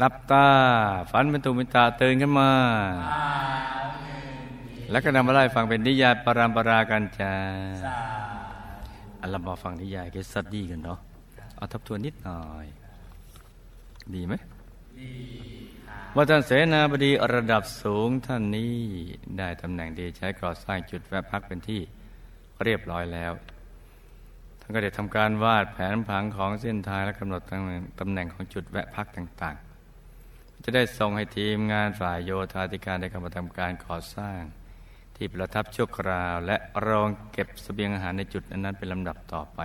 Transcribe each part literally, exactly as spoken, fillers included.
รับตาฝันเป็นตุมิตาตื่นขึ้นมาแล้วก็นำมาไล่ฟังเป็นนิยายปรัมปรากันจ้าอัลลอฮ์มาฟังนิยายเกสซัดดี้กันเนาะเอาทบทวนนิดหน่อยดีไหมดีค่ะว่าท่านเสนาบดีระดับสูงท่านนี้ได้ตำแหน่งดีใช้ก่อสร้างจุดแวะพักเป็นที่เรียบร้อยแล้วท่านก็ได้ทำการวาดแผนผังของเส้นทางและกำหนดตำแหน่งของจุดแวะพักต่างๆจะได้ส่งให้ทีมงานฝ่ายโยธาธิการได้เข้ามาทำการก่อสร้างที่ประทับชั่วคราวและรองเก็บเสบียงอาหารในจุดนั้นๆเป็นลำดับต่อไป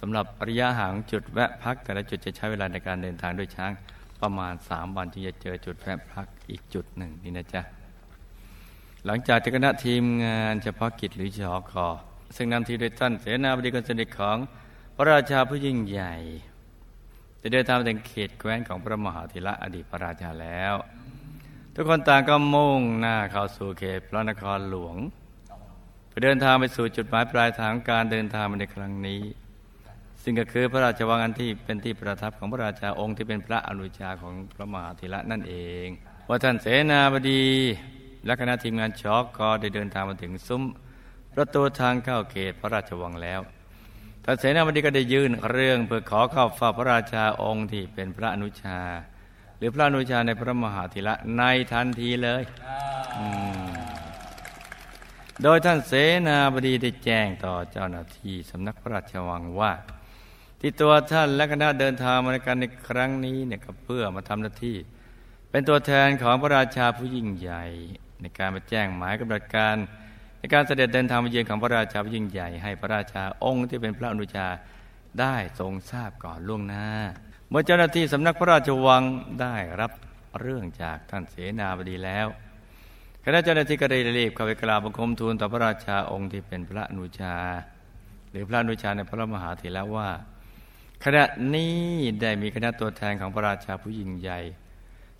สำหรับระยะห่างจุดแวะพักแต่ละจุดจะใช้เวลาในการเดินทางด้วยช้างประมาณสามวันจึงจะเจอจุดแวะพักอีกจุดหนึ่งนี่นะจ๊ะหลังจากที่คณะทีมงานเฉพาะกิจหรือชก.ซึ่งนำทีมโดยท่านเสนาบดีคนสนิทของพระราชาผู้ยิ่งใหญ่จะเดินทางถึงเขตแคว้นของพระมหาธีระอดีตพระราชาแล้วทุกคนต่างก็มุ่งหน้าเข้าสู่เขตพระนครหลวงเพื่อเดินทางไปสู่จุดหมายปลายทางการเดินทางในครั้งนี้ซึ่งก็คือพระราชวังอันที่เป็นที่ประทับของพระราชาองค์ที่เป็นพระอนุชาของพระมหาธีระนั่นเองว่าท่านเสนาบดีและคณะทีมงานชก.ได้เดินทางมาถึงซุ้มประตูทางเข้าเขตพระราชวังแล้วท่านเสนาบดีก็ได้ยื่นเรื่องเพื่อขอเข้าเฝ้าพระราชาองค์ที่เป็นพระอนุชาหรือพระอนุชาในพระมหาธีระในทันทีเลยโดยท่านเสนาบดีได้แจ้งต่อเจ้าหน้าที่สำนักพระราชวังว่าที่ตัวท่านและคณะเดินทางมาในการในครั้งนี้เนี่ยก็เพื่อมาทำหน้าที่เป็นตัวแทนของพระราชาผู้ยิ่งใหญ่ในการมาแจ้งหมายกำหนดการในการเสด็จเดินทางมาเยือนของพระราชาผู้ยิ่งใหญ่ให้พระราชาองค์ที่เป็นพระอนุชาได้ทรงทราบก่อนล่วงหน้าเมื่อเจ้าหน้าที่สำนักพระราชวังได้รับเรื่องจากท่านเสนาบดีแล้วคณะเจ้าหน้าที่ก็ได้รีบเข้าไปกราบบังคมทูลต่อพระราชาองค์ที่เป็นพระอนุชาหรือพระอนุชาในพระมหาธีระว่าขณะนี้ได้มีคณะตัวแทนของพระราชาผู้ยิ่งใหญ่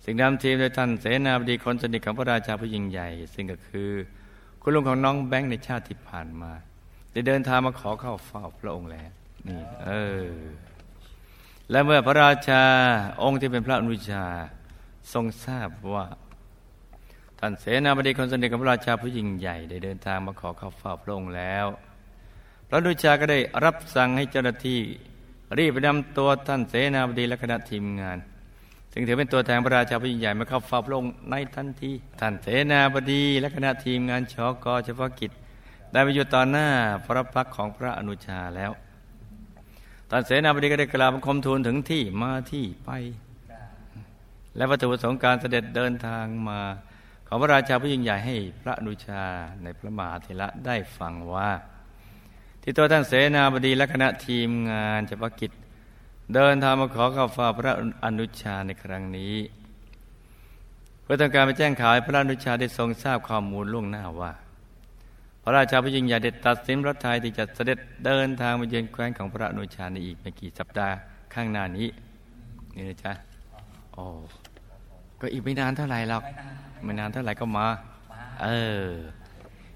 ซึ่งนำทีมโดยท่านเสนาบดีคนสนิทของพระราชาผู้ยิ่งใหญ่ซึ่งก็คือคุณลุงของน้องแบงค์ในชาติที่ผ่านมาได้เดินทางมาขอเข้าเฝ้าพระองค์แล้วนี่เออและเมื่อพระราชาองค์ที่เป็นพระอนุชาทรงทราบว่าท่านเสนาบดีคนสนิทของพระราชาผู้ยิ่งใหญ่ได้เดินทางมาขอเข้าเฝ้าพระองค์แล้วพระอนุชาก็ได้รับสั่งให้เจ้าหน้าที่รีบไปนำตัวท่านเสนาบดีและคณะทีมงานซึ่งถือเป็นตัวแทนพระราชาผู้ยิ่งใหญ่มาเข้าเฝ้าพระองค์ในทันทีท่านเสนาบดีและคณะทีมงานชก.เฉพาะกิจได้ไปอยู่ต่อหน้าพระพักตร์ของพระอนุชาแล้วท่านเสนาบดีก็ได้กราบบังคมทูลถึงที่มาที่ไปและวัตถุประสงค์การเสด็จเดินทางมาของพระราชาผู้ยิ่งใหญ่ให้พระอนุชาในพระมหาธีระได้ฟังว่าที่ตัวท่านเสนาบดีและคณะทีมงานเฉพาะกิจเดินทางมาขอเข้าเฝ้าพระอนุชาในครั้งนี้เพื่อต้องการไปแจ้งข่าวให้พระอนุชาได้ทรงทราบข้อมูลล่วงหน้าว่าพระราชาผู้ยิ่งใหญ่ได้ตัดสินพระทัยที่จะเสด็จเดินทางมาเยือนแคว้นของพระอนุชาในอีกไม่กี่สัปดาห์ข้างหน้านี้นี่นะจ๊ะโอ้ก็อีกไม่นานเท่าไหร่หรอกไม่นานเท่าไหร่ก็มาเออ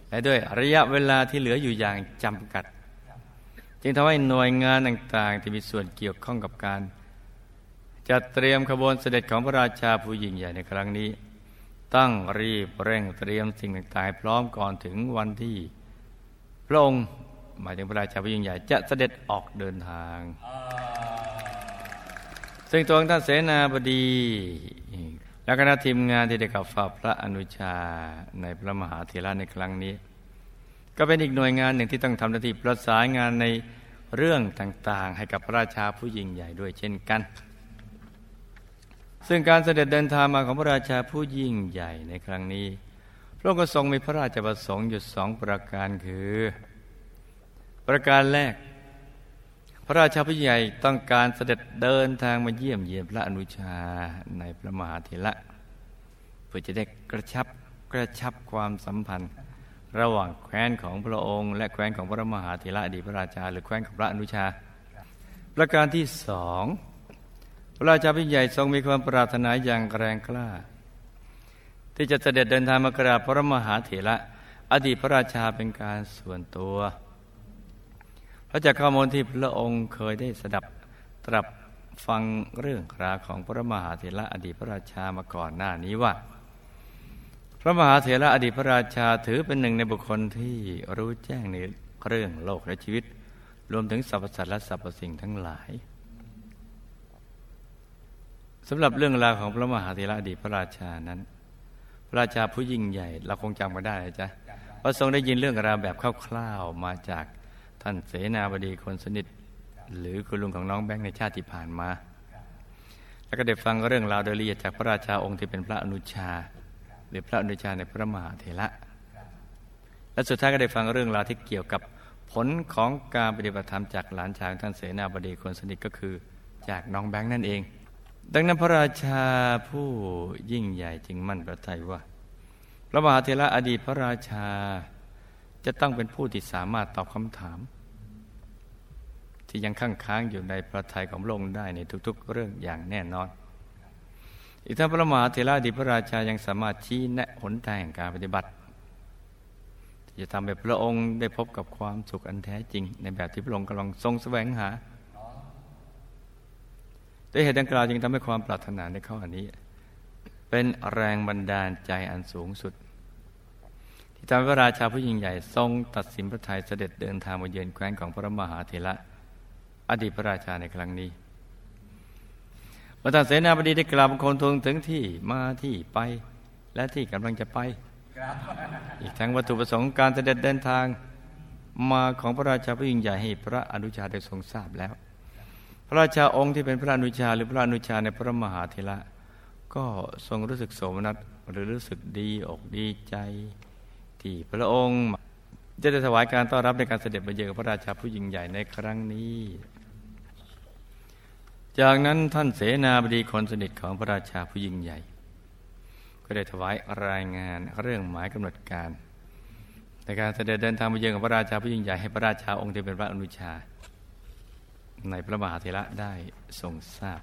และด้วยระยะเวลาที่เหลืออยู่อย่างจำกัดจึงทำให้หน่วยงานต่างๆที่มีส่วนเกี่ยวข้องกับการจัดเตรียมขบวนเสด็จของพระราชาผู้ยิ่งใหญ่ในครั้งนี้ตั้งรีบเร่งเตรียมสิ่งต่างๆพร้อมก่อนถึงวันที่พระองค์หมายถึงพระราชาผู้ยิ่งใหญ่จะเสด็จออกเดินทางซึ่งตัวท่านเสนาบดีและคณะทีมงานที่ได้เข้าเฝ้าพระอนุชาในพระมหาธีระในครั้งนี้ก็เป็นอีกหน่วยงานหนึ่งที่ต้องทำหน้าที่ประสานงานในเรื่องต่างๆให้กับพระราชาผู้ยิ่งใหญ่ด้วยเช่นกันซึ่งการเสด็จเดินทางมาของพระราชาผู้ยิ่งใหญ่ในครั้งนี้พระองค์ทรงมีพระราชประสงค์อยู่สองประการคือประการแรกพระราชาผู้ใหญ่ต้องการเสด็จเดินทางมาเยี่ยมเยียนพระอนุชาในพระมหาธีระเพื่อจะได้กระชับกระชับความสัมพันธ์ระหว่างแคว้นของพระองค์และแคว้นของพระมหาธีระอดีตพระราชาหรือแคว้นของพระอนุชาประการที่สองพระราชาผู้ใหญ่ทรงมีความปรารถนาอย่างแรงกล้าที่จะเสด็จเดินทางมากราบพระมหาธีระอดีตพระราชาเป็นการส่วนตัวเพราะจากข้อมูลที่พระองค์เคยได้สดับตรับ ฟังเรื่องราวของพระมหาเถระอดีตพระราชามาก่อนหน้านี้ว่าพระมหาเถระอดีตพระราชาถือเป็นหนึ่งในบุคคลที่รู้แจ้งในเรื่องโลกและชีวิตรวมถึงสรรพสัตว์และสรรพสิ่งทั้งหลายสำหรับเรื่องราวของพระมหาเถระอดีตพระราชานั้นพระราชาผู้ยิ่งใหญ่เราคงจำมาได้นะจ๊ะพระทรงได้ยินเรื่องราวแบบคร่าวๆมาจากท่านเสนาบดีคนสนิทหรือคุณลุงของน้องแบงค์ในชาติที่ผ่านมาแล้วก็ได้ฟังเรื่องราวโดยละเอียดจากพระราชาองค์ที่เป็นพระอนุชาหรือพระอนุชาในพระมหาเถระและสุดท้ายก็ได้ฟังเรื่องราวที่เกี่ยวกับผลของการปฏิบัติธรรมจากหลานชายท่านเสนาบดีคนสนิทก็คือจากน้องแบงค์นั่นเองดังนั้นพระราชาผู้ยิ่งใหญ่จึงมั่นพระทัยว่าพระมหาเถระอดีตพระราชาจะต้องเป็นผู้ที่สามารถตอบคำถามที่ยังคั่งค้างอยู่ในพระทัยของพระองค์ได้ในทุกๆเรื่องอย่างแน่นอนอีกทั้งพระมหาเถระอดีตพระราชายังสามารถชี้แนะหนทางแห่งการปฏิบัติที่จะทำให้พระองค์ได้พบกับความสุขอันแท้จริงในแบบที่พระองค์กำลังทรงแสวงหาด้วยเหตุดังกล่าวจึงทำให้ความปรารถนาในข้อนี้เป็นแรงบันดาลใจอันสูงสุดที่ทำให้พระราชาผู้ยิ่งใหญ่ทรงตัดสินพระทัยเสด็จเดินทางมาเยือนแคว้นของพระมหาเถระอดีตพระราชาในครั้งนี้พระท่านเสนาบดีได้กราบบังคมทูลถึงที่มาที่ไปและที่กำลังจะไปอีกทั้งวัตถุประสงค์การเสด็จเดินทางมาของพระราชาผู้ยิ่งใหญ่ให้พระอนุชาได้ทรงทราบแล้วพระราชาองค์ที่เป็นพระอนุชาหรือพระอนุชาในพระมหาเถระก็ทรงรู้สึกโสมนัสหรือรู้สึกดีอกดีใจที่พระองค์จะได้ถวายการต้อนรับในการเสด็จมาเยือนพระราชาผู้ยิ่งใหญ่ในครั้งนี้จากนั้นท่านเสนาบดีคนสนิทของพระราชาผู้ยิ่งใหญ่ก็ได้ถวายรายงานเรื่องหมายกำหนดการในการเสด็จเดินทางมาเยือนของพระราชาผู้ยิ่งใหญ่ให้พระราชาองค์ที่เป็นพระอนุชาในพระมหาเถระได้ทรงทราบ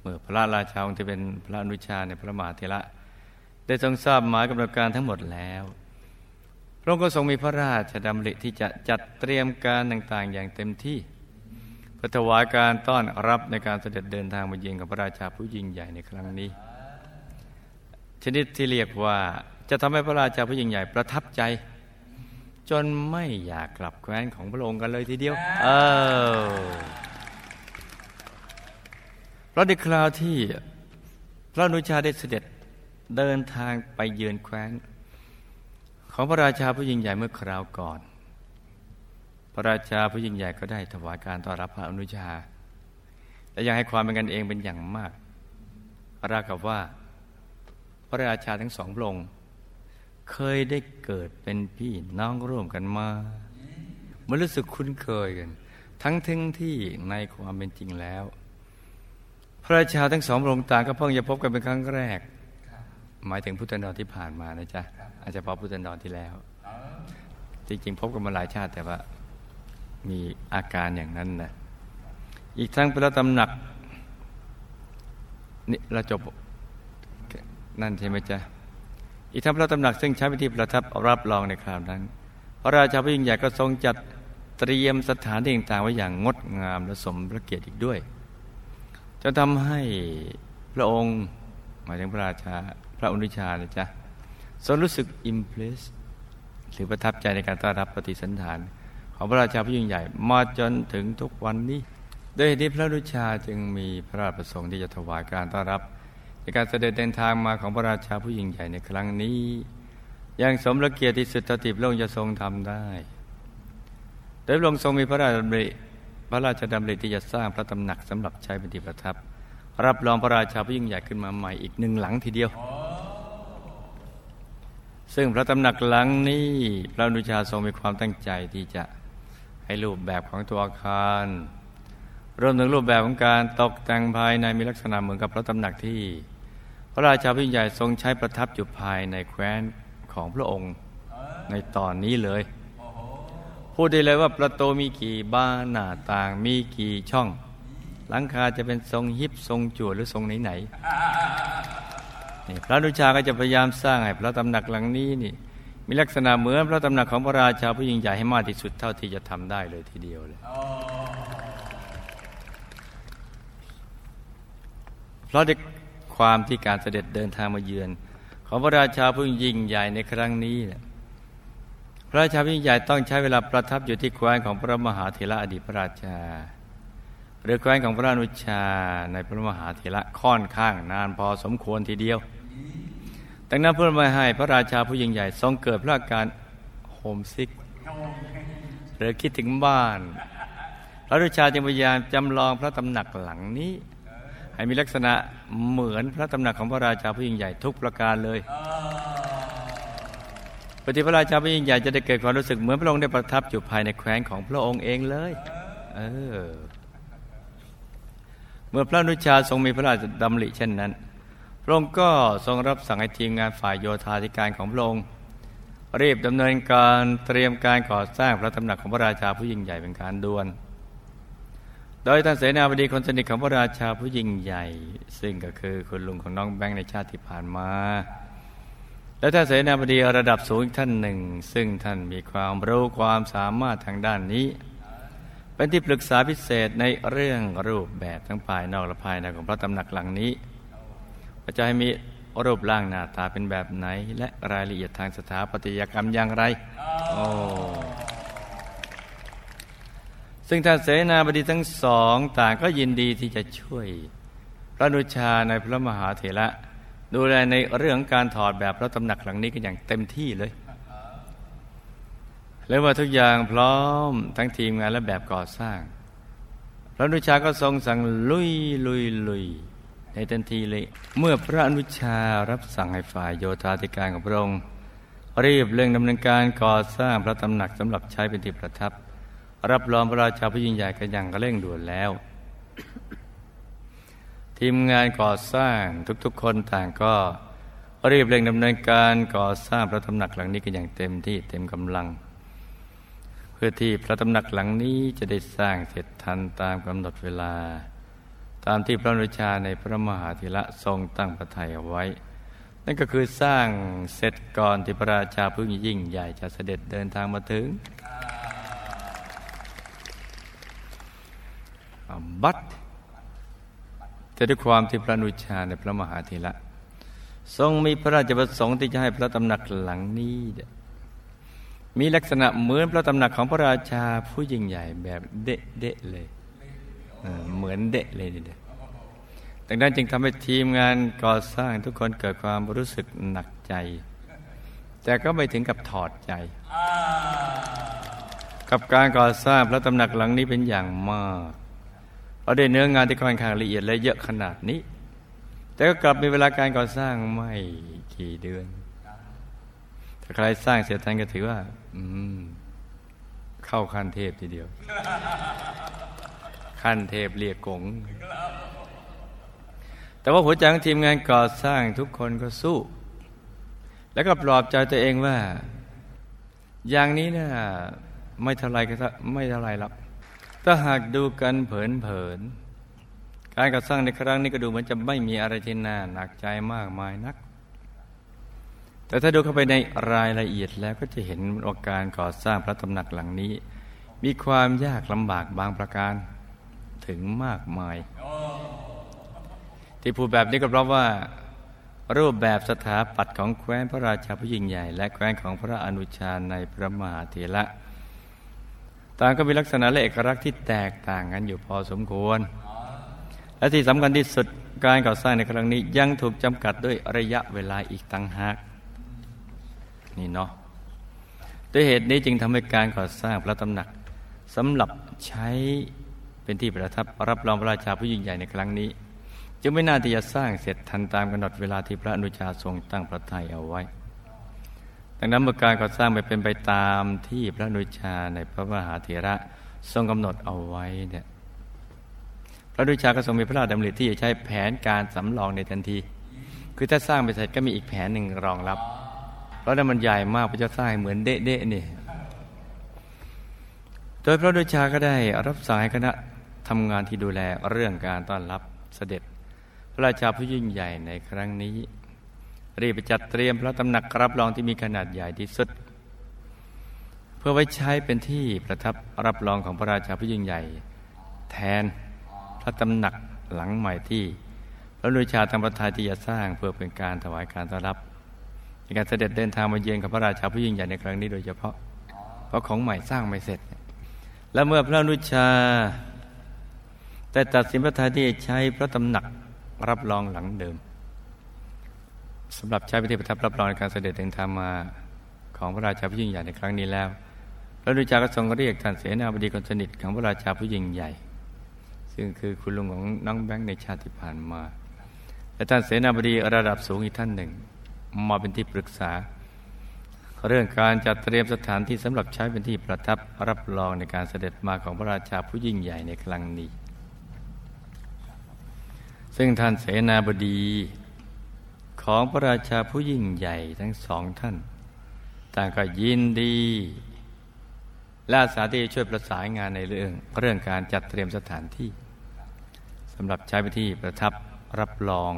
เมื่อพระราชาองค์ที่เป็นพระอนุชาในพระมหาเถระได้ทรงทราบหมายกำหนดการทั้งหมดแล้วพระองค์ก็ทรงมีพระราชดำริที่จะจัดเตรียมการต่างๆอย่างเต็มที่เพื่อถวายการต้อนรับในการเสด็จเดินทางมาเยือนของพระราชาผู้ยิ่งใหญ่ในครั้งนี้ชนิดที่เรียกว่าจะทำให้พระราชาผู้ยิ่งใหญ่ประทับใจจนไม่อยากกลับแคว้นของพระองค์กันเลยทีเดียวเออเพราะในคราวที่พระอนุชาได้เสด็จเดินทางไปเยือนแคว้นของพระราชาผู้ยิ่งใหญ่เมื่อคราวก่อนพระราชาผู้ยิ่งใหญ่ก็ได้ถวายการต้อนรับพระอนุชาและยังให้ความเป็นกันเองเป็นอย่างมากราวกับว่าพระราชาทั้งสองพระองค์เคยได้เกิดเป็นพี่น้องร่วมกันมามันรู้สึกคุ้นเคยกันทั้งทั้งที่ในความเป็นจริงแล้วพระราชาทั้งสองพระองค์ต่างก็เพิ่งจะพบกันเป็นครั้งแรกหมายถึงพุทธันดรที่ผ่านมานะจ๊ะอาจจะพอพุทธันดรที่แล้วจริงๆพบกันมาหลายชาติแต่ว่ามีอาการอย่างนั้นนะอีกทั้งพระตำหนักนี่เราจบนั่นใช่ไหมจ๊ะอีกทั้งพระตำหนักซึ่งใช้วิธีประทับรับรองในคราวนั้นพระราชาผู้ยิ่งใหญ่ก็ทรงจัดเตรียมสถานที่ต่างๆไว้อย่างงดงามและสมพระเกียรติอีกด้วยจนทำให้พระองค์หมายถึงพระราชาพระอนุชานะจ๊ะทรงรู้สึกอิมเพรสหรือประทับใจในการต้อนรับปฏิสันถานของพระราชาผู้ยิ่งใหญ่มาจนถึงทุกวันนี้โดยเหตุที่พระอนุชาจึงมีพระราชประสงค์ที่จะถวายการต้อนรับในการเสด็จเดินทางมาของพระราชาผู้ยิ่งใหญ่ในครั้งนี้อย่างสมพระเกียรติที่สุดเท่าที่พระองค์จะทรงทำได้โดยพระองค์ทรงมีพระราชดำริพระราชดำริที่จะสร้างพระตำหนักสำหรับใช้เป็นที่ประทับรับรองพระราชาผู้ยิ่งใหญ่ขึ้นมาใหม่อีกหนึ่งหลังทีเดียวซึ่งพระตำหนักหลังนี้พระอนุชาทรงมีความตั้งใจที่จะให้รูปแบบของตัวอาคารรวมถึงรูปแบบของการตกแต่งภายในมีลักษณะเหมือนกับพระตำหนักที่พระราชาผู้ยิ่งใหญ่ทรงใช้ประทับอยู่ภายในแคว้นของพระองค์ในตอนนี้เลยพูดได้เลยว่าประตูมีกี่บานหน้าต่างมีกี่ช่องหลังคาจะเป็นทรงฮิปทรงจั่วหรือทรงไหนๆนี่พระอนุชาก็จะพยายามสร้างให้พระตำหนักหลังนี้นี่มีลักษณะเหมือนพระตำหนักของพระราชาผู้ยิ่งใหญ่ให้มากที่สุดเท่าที่จะทำได้เลยทีเดียวเลย เพราะด้วยความที่การเสด็จเดินทางมาเยือนของพระราชาผู้ยิ่งใหญ่ในครั้งนี้นะพระราชาผู้ยิ่งใหญ่ต้องใช้เวลาประทับอยู่ที่แคว้นของพระมหาเถระอดีตพระราชาหรือแคว้นของพระอนุชาในพระมหาเถระค่อนข้างนานพอสมควรทีเดียวดังนั้นเพื่อไม่ให้พระราชาผู้ยิ่งใหญ่ทรงเกิดพระอาการโฮมซิกหรือคิดถึงบ้านพระอนุชาจึงพยายามจำลองพระตำหนักหลังนี้ให้มีลักษณะเหมือนพระตำหนักของพระราชาผู้ยิ่งใหญ่ทุกประการเลยปฏิพระราชาผู้ยิ่งใหญ่จะได้เกิดความรู้สึกเหมือนพระองค์ได้ประทับอยู่ภายในแคว้นของพระองค์เองเลยเออเมื่อพระอนุชาทรงมีพระราชดำริเช่นนั้นพระองค์ก็ทรงรับสั่งให้ทีมงานฝ่ายโยธาธิการของพระองค์รีบดำเนินการเตรียมการก่อสร้างพระตำหนักของพระราชาผู้ยิ่งใหญ่เป็นการด่วนโดยท่านเสนาบดีคนสนิทของพระราชาผู้ยิ่งใหญ่ซึ่งก็คือคุณลุงของน้องแบงค์ในชาติที่ผ่านมาและท่านเสนาบดีระดับสูงอีกท่านหนึ่งซึ่งท่านมีความรู้ความสามารถทางด้านนี้เป็นที่ปรึกษาพิเศษในเรื่องรูปแบบทั้งภายนอกและภายในของพระตำหนักหลังนี้ว่าจะให้มีรูปร่างหน้าตาเป็นแบบไหนและรายละเอียดทางสถาปัตยกรรมอย่างไร oh. โอ้ซึ่งท่านเสนาบดีทั้งสองต่างก็ยินดีที่จะช่วยพระอนุชาในพระมหาเถระดูแลในเรื่องการถอดแบบพระตำหนักหลังนี้กันอย่างเต็มที่เลยและว่าทุกอย่างพร้อมทั้งทีมงานและแบบก่อสร้างพระอนุชาก็ทรงสั่งลุยลุยลุยในทันทีเลยเมื่อพระอนุชารับสั่งให้ฝ่ายโยธาธิการของพระองค์รีบเร่งดำเนินการก่อสร้างพระตำหนักสำหรับใช้เป็นที่ประทับรับรองพระราชาผู้ยิ่งใหญ่กันอย่างเร่งด่วนแล้ว ทีมงานก่อสร้างทุกๆคนต่างก็รีบเร่งดำเนินการก่อสร้างพระตำหนักหลังนี้กันอย่างเต็มที่เต็มกำลังเพื่อที่พระตำหนักหลังนี้จะได้สร้างเสร็จทันตามกำหนดเวลาตามที่พระอนุชาในพระมหาเถระทรงตั้งพระทัยเอาไว้นั่นก็คือสร้างเสร็จก่อนที่พระราชาผู้ยิ่งใหญ่จะเสด็จเดินทางมาถึงบัดแต่ด้วยความที่พระอนุชาในพระมหาเถระทรงมีพระราชประสงค์ที่จะให้พระตำหนักหลังนี้มีลักษณะเหมือนพระตำหนักของพระราชาผู้ยิ่งใหญ่แบบเด๊ะๆเลยเหมือนเดะเลยเดะดังนั้นจึงทำให้ทีมงานก่อสร้างทุกคนเกิดความรู้สึกหนักใจแต่ก็ไม่ถึงกับถอดใจกับการก่อสร้างพระตำหนักหลังนี้เป็นอย่างมากเอาได้เนื้องานที่ค่อนข้างละเอียดและเยอะขนาดนี้แต่ก็กลับมีเวลาการก่อสร้างไม่กี่เดือนถ้าใครสร้างเสร็จทันก็ถือว่าอืมเข้าขั้นเทพทีเดียวขั้นเทพเรียกกงแต่ว่าหัวใจของทีมงานก่อสร้างทุกคนก็สู้แล้วก็ปลอบใจตัวเองว่าอย่างนี้นะไม่เท่าไรก็ไม่เท่าไรหรอกถ้าหากดูกันเผินๆการก่อสร้างในครั้งนี้ก็ดูเหมือนจะไม่มีอะไรที่น่าหนักใจมากมายนักแต่ถ้าดูเข้าไปในรายละเอียดแล้วก็จะเห็นว่าการก่อสร้างพระตำหนักหลังนี้มีความยากลำบากบางประการถึงมากมายที่พูดแบบนี้ก็เพราะว่ารูปแบบสถาปัตย์ของแคว้นพระราชาผู้ยิ่งใหญ่และแคว้นของพระอนุชาในพระมหาเถระต่างก็มีลักษณะและเอกลักษณ์ที่แตกต่างกันอยู่พอสมควรและที่สำคัญที่สุดการก่อสร้างในครั้งนี้ยังถูกจำกัดด้วยระยะเวลาอีกต่างหากนี่เนาะด้วยเหตุนี้จึงทำให้การก่อสร้างพระตำหนักสำหรับใช้เป็นที่ประทับรับรองพระราชาผู้ยิ่งใหญ่ในครั้งนี้จึงไม่น่าที่จะสร้างเสร็จทันตามกำหนดเวลาที่พระอนุชาทรงตั้งพระทัยเอาไว้ดังนั้นเมื่อการก่อสร้างไปเป็นไปตามที่พระอนุชาในพระมหาเถระทรงกำหนดเอาไว้เนี่ยพระอนุชาก็ทรงมีพระราชดำริที่จะใช้แผนการสำรองในทันทีคือถ้าสร้างไปเสร็จก็มีอีกแผนหนึ่งรองรับเพราะนั้นมันใหญ่มากพระเจ้าสร้างเหมือนเด๊ะๆนี่โดยพระอนุชาก็ได้รับสั่งให้คณะทำงานที่ดูแลเรื่องการต้อนรับเสด็จพระราชาผู้ยิ่งใหญ่ในครั้งนี้รีบไปจัดเตรียมพระตำหนักรับรองที่มีขนาดใหญ่ที่สุดเพื่อไว้ใช้เป็นที่ประทับรับรองของพระราชาผู้ยิ่งใหญ่แทนพระตำหนักหลังใหม่ที่ แล้วลุยชาติทางประทายที่จะสร้างเพื่อเป็นการถวายการต้อนรับในการเสด็จเดินทางมาเยือนของพระราชาผู้ยิ่งใหญ่ในครั้งนี้โดยเฉพาะเพราะของใหม่สร้างไม่เสร็จและเมื่อพระลุยชาแต่ตัดสินพระทัยที่ใช้พระตำหนักรับรองหลังเดิมสำหรับใช้พิธีประทับรับรองในการเสด็จเดินทางมาของพระราชาผู้ยิ่งใหญ่ในครั้งนี้แล้วพระลุยชาก็ทรงเรียกท่านเสนาบดีคนสนิทของพระราชาผู้ยิ่งใหญ่ซึ่งคือคุณลุงของน้องแบงค์ในชาติที่ผ่านมาและท่านเสนาบดีระดับสูงอีกท่านหนึ่งมาเป็นที่ปรึกษาเรื่องการจัดเตรียมสถานที่สำหรับใช้เป็นที่ประทับรับรองในการเสด็จมาของพระราชาผู้ยิ่งใหญ่ในครั้งนี้ซึ่งท่านเสนาบดีของพระราชาผู้ยิ่งใหญ่ทั้งสองท่านต่างก็ยินดีและอาสาที่ช่วยประสานงานในเรื่องเรื่องการจัดเตรียมสถานที่สำหรับใช้เป็นที่ประทับรับรอง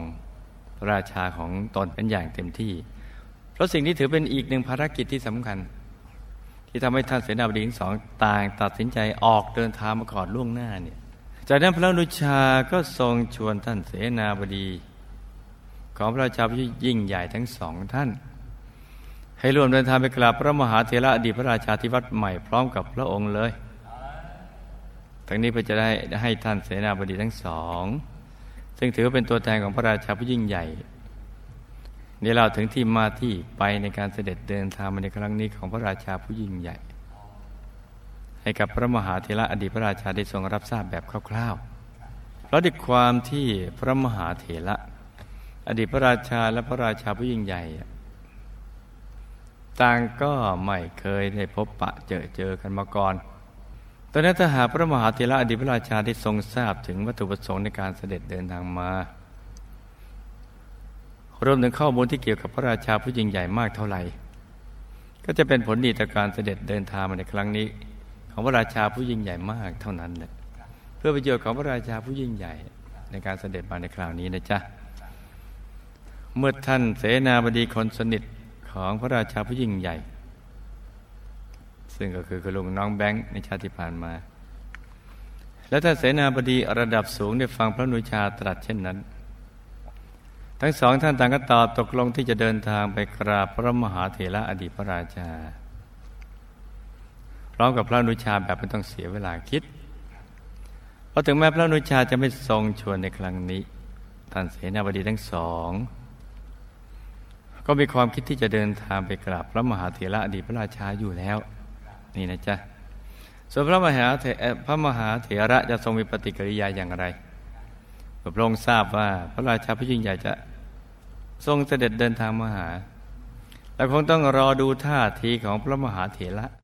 พระราชาของตนเป็นอย่างเต็มที่เพราะสิ่งนี้ถือเป็นอีกหนึ่งภารกิจที่สำคัญที่ทำให้ท่านเสนาบดีทั้งสองต่างตัดสินใจออกเดินทางมาก่อนล่วงหน้าเนี่ยจากนั้นพระนุชาก็ทรงชวนท่านเสนาบดีของพระราชาผู้ยิ่งใหญ่ทั้งสองท่านให้ร่วมเดินทางไปกราบพระมหาเถระอดีตพระราชาที่วัดใหม่พร้อมกับพระองค์เลยทั้งนี้เพื่อจะได้ให้ท่านเสนาบดีทั้งสองซึ่งถือเป็นตัวแทนของพระราชาผู้ยิ่งใหญ่ได้เล่าถึงที่มาที่ไปในการเสด็จเดินทางมาในครั้งนี้ของพระราชาผู้ยิ่งใหญ่ให้กับพระมหาเถระอดีตพระราชาได้ทรงรับทราบแบบคร่าวๆเพราะด้วยความที่พระมหาเถระอดีตพระราชาและพระราชาผู้ยิ่งใหญ่ต่างก็ไม่เคยได้พบปะเจอเจอกันมาก่อนตอนนั้นถ้าหากพระมหาเถระอดีตพระราชาได้ทรงทราบถึงวัตถุประสงค์ในการเสด็จเดินทางมารวมถึงข้อมูลที่เกี่ยวกับพระราชาผู้ยิ่งใหญ่มากเท่าไหร่ก็จะเป็นผลดีต่อการเสด็จเดินทางมาในครั้งนี้ของพระราชาผู้ยิ่งใหญ่มากเท่านั้นแหละเพื่อประโยชน์ของพระราชาผู้ยิ่งใหญ่ในการเสด็จมาในคราวนี้นะจ๊ะเมื่อท่านเสนาบดีคนสนิทของพระราชาผู้ยิ่งใหญ่ซึ่งก็คือคุณลุงน้องแบงค์ในชาติที่ผ่านมาและท่านเสนาบดีระดับสูงได้ฟังพระนุชาตรัสเช่นนั้นทั้งสองท่านต่างก็ตอบตกลงที่จะเดินทางไปกราบพระมหาเถระอดีตพระราชาพร้อมกับพระนุชาแบบไม่ต้องเสียเวลาคิดเพราะถึงแม้พระนุชาจะไม่ทรงชวนในครั้งนี้ท่านเสนาบดีทั้งสองก็มีความคิดที่จะเดินทางไปกราบพระมหาเถระอดีตพระราชาอยู่แล้วนี่นะจ๊ะส่วนพระมหาเถระพระมหาเถระจะทรงมีปฏิกิริยาอย่างไรพระองค์ทราบว่าพระราชาผู้ยิ่งใหญ่จะทรงเสด็จเดินทางมาหาและคงต้องรอดูท่าทีของพระมหาเถระ